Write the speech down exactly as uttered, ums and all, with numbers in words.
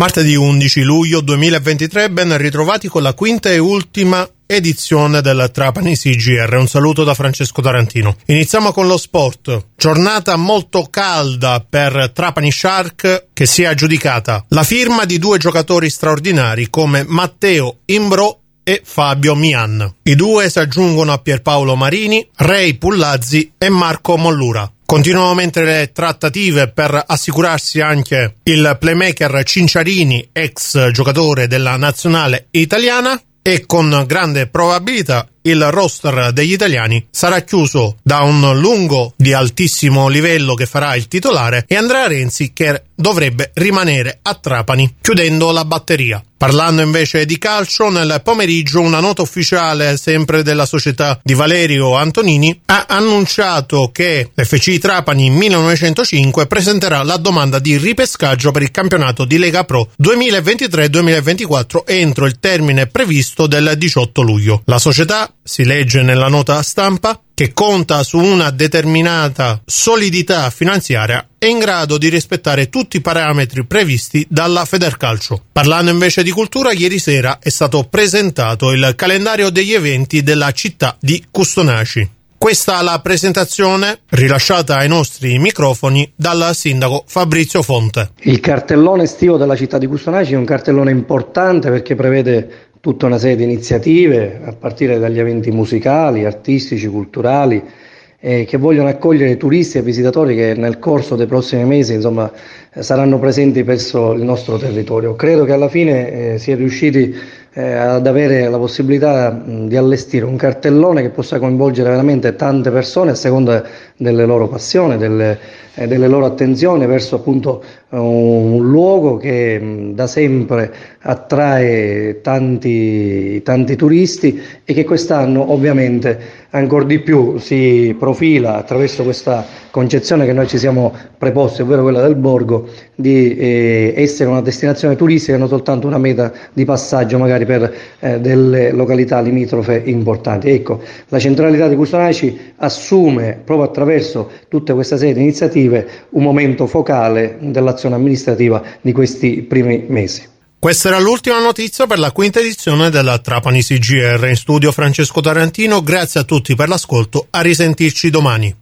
Martedì undici luglio duemilaventitré, ben ritrovati con la quinta e ultima edizione della Trapani C G R. Un saluto da Francesco Tarantino. Iniziamo con lo sport. Giornata molto calda per Trapani Shark, che si è aggiudicata la firma di due giocatori straordinari come Matteo Imbro e Fabio Mian. I due si aggiungono a Pierpaolo Marini, Ray Pullazzi e Marco Mollura. Continuano mentre le trattative per assicurarsi anche il playmaker Cinciarini, ex giocatore della nazionale italiana, e con grande probabilità il roster degli italiani sarà chiuso da un lungo di altissimo livello che farà il titolare e Andrea Renzi, che dovrebbe rimanere a Trapani chiudendo la batteria. Parlando invece di calcio, nel pomeriggio una nota ufficiale sempre della società di Valerio Antonini ha annunciato che l'F C Trapani millenovecentocinque presenterà la domanda di ripescaggio per il campionato di Lega Pro duemilaventitré duemilaventiquattro entro il termine previsto del diciotto luglio. La società, si legge nella nota stampa, che conta su una determinata solidità finanziaria, è in grado di rispettare tutti i parametri previsti dalla Federcalcio. Parlando invece di cultura, ieri sera è stato presentato il calendario degli eventi della città di Custonaci. Questa è la presentazione rilasciata ai nostri microfoni dal sindaco Fabrizio Fonte. Il cartellone estivo della città di Custonaci è un cartellone importante perché prevede tutta una serie di iniziative a partire dagli eventi musicali, artistici, culturali eh, che vogliono accogliere turisti e visitatori che nel corso dei prossimi mesi insomma saranno presenti presso il nostro territorio. Credo che alla fine eh, si è riusciti eh, ad avere la possibilità mh, di allestire un cartellone che possa coinvolgere veramente tante persone a seconda delle loro passioni, delle, eh, delle loro attenzioni verso appunto un luogo che mh, da sempre attrae tanti, tanti turisti e che quest'anno ovviamente ancor di più si profila attraverso questa concezione che noi ci siamo preposti, ovvero quella del borgo, di eh, essere una destinazione turistica e non soltanto una meta di passaggio magari per eh, delle località limitrofe importanti. Ecco, la centralità di Custonaci assume proprio attraverso tutta questa serie di iniziative un momento focale dell'azione amministrativa di questi primi mesi. Questa era l'ultima notizia per la quinta edizione della Trapani C G R. In studio Francesco Tarantino, grazie a tutti per l'ascolto, a risentirci domani.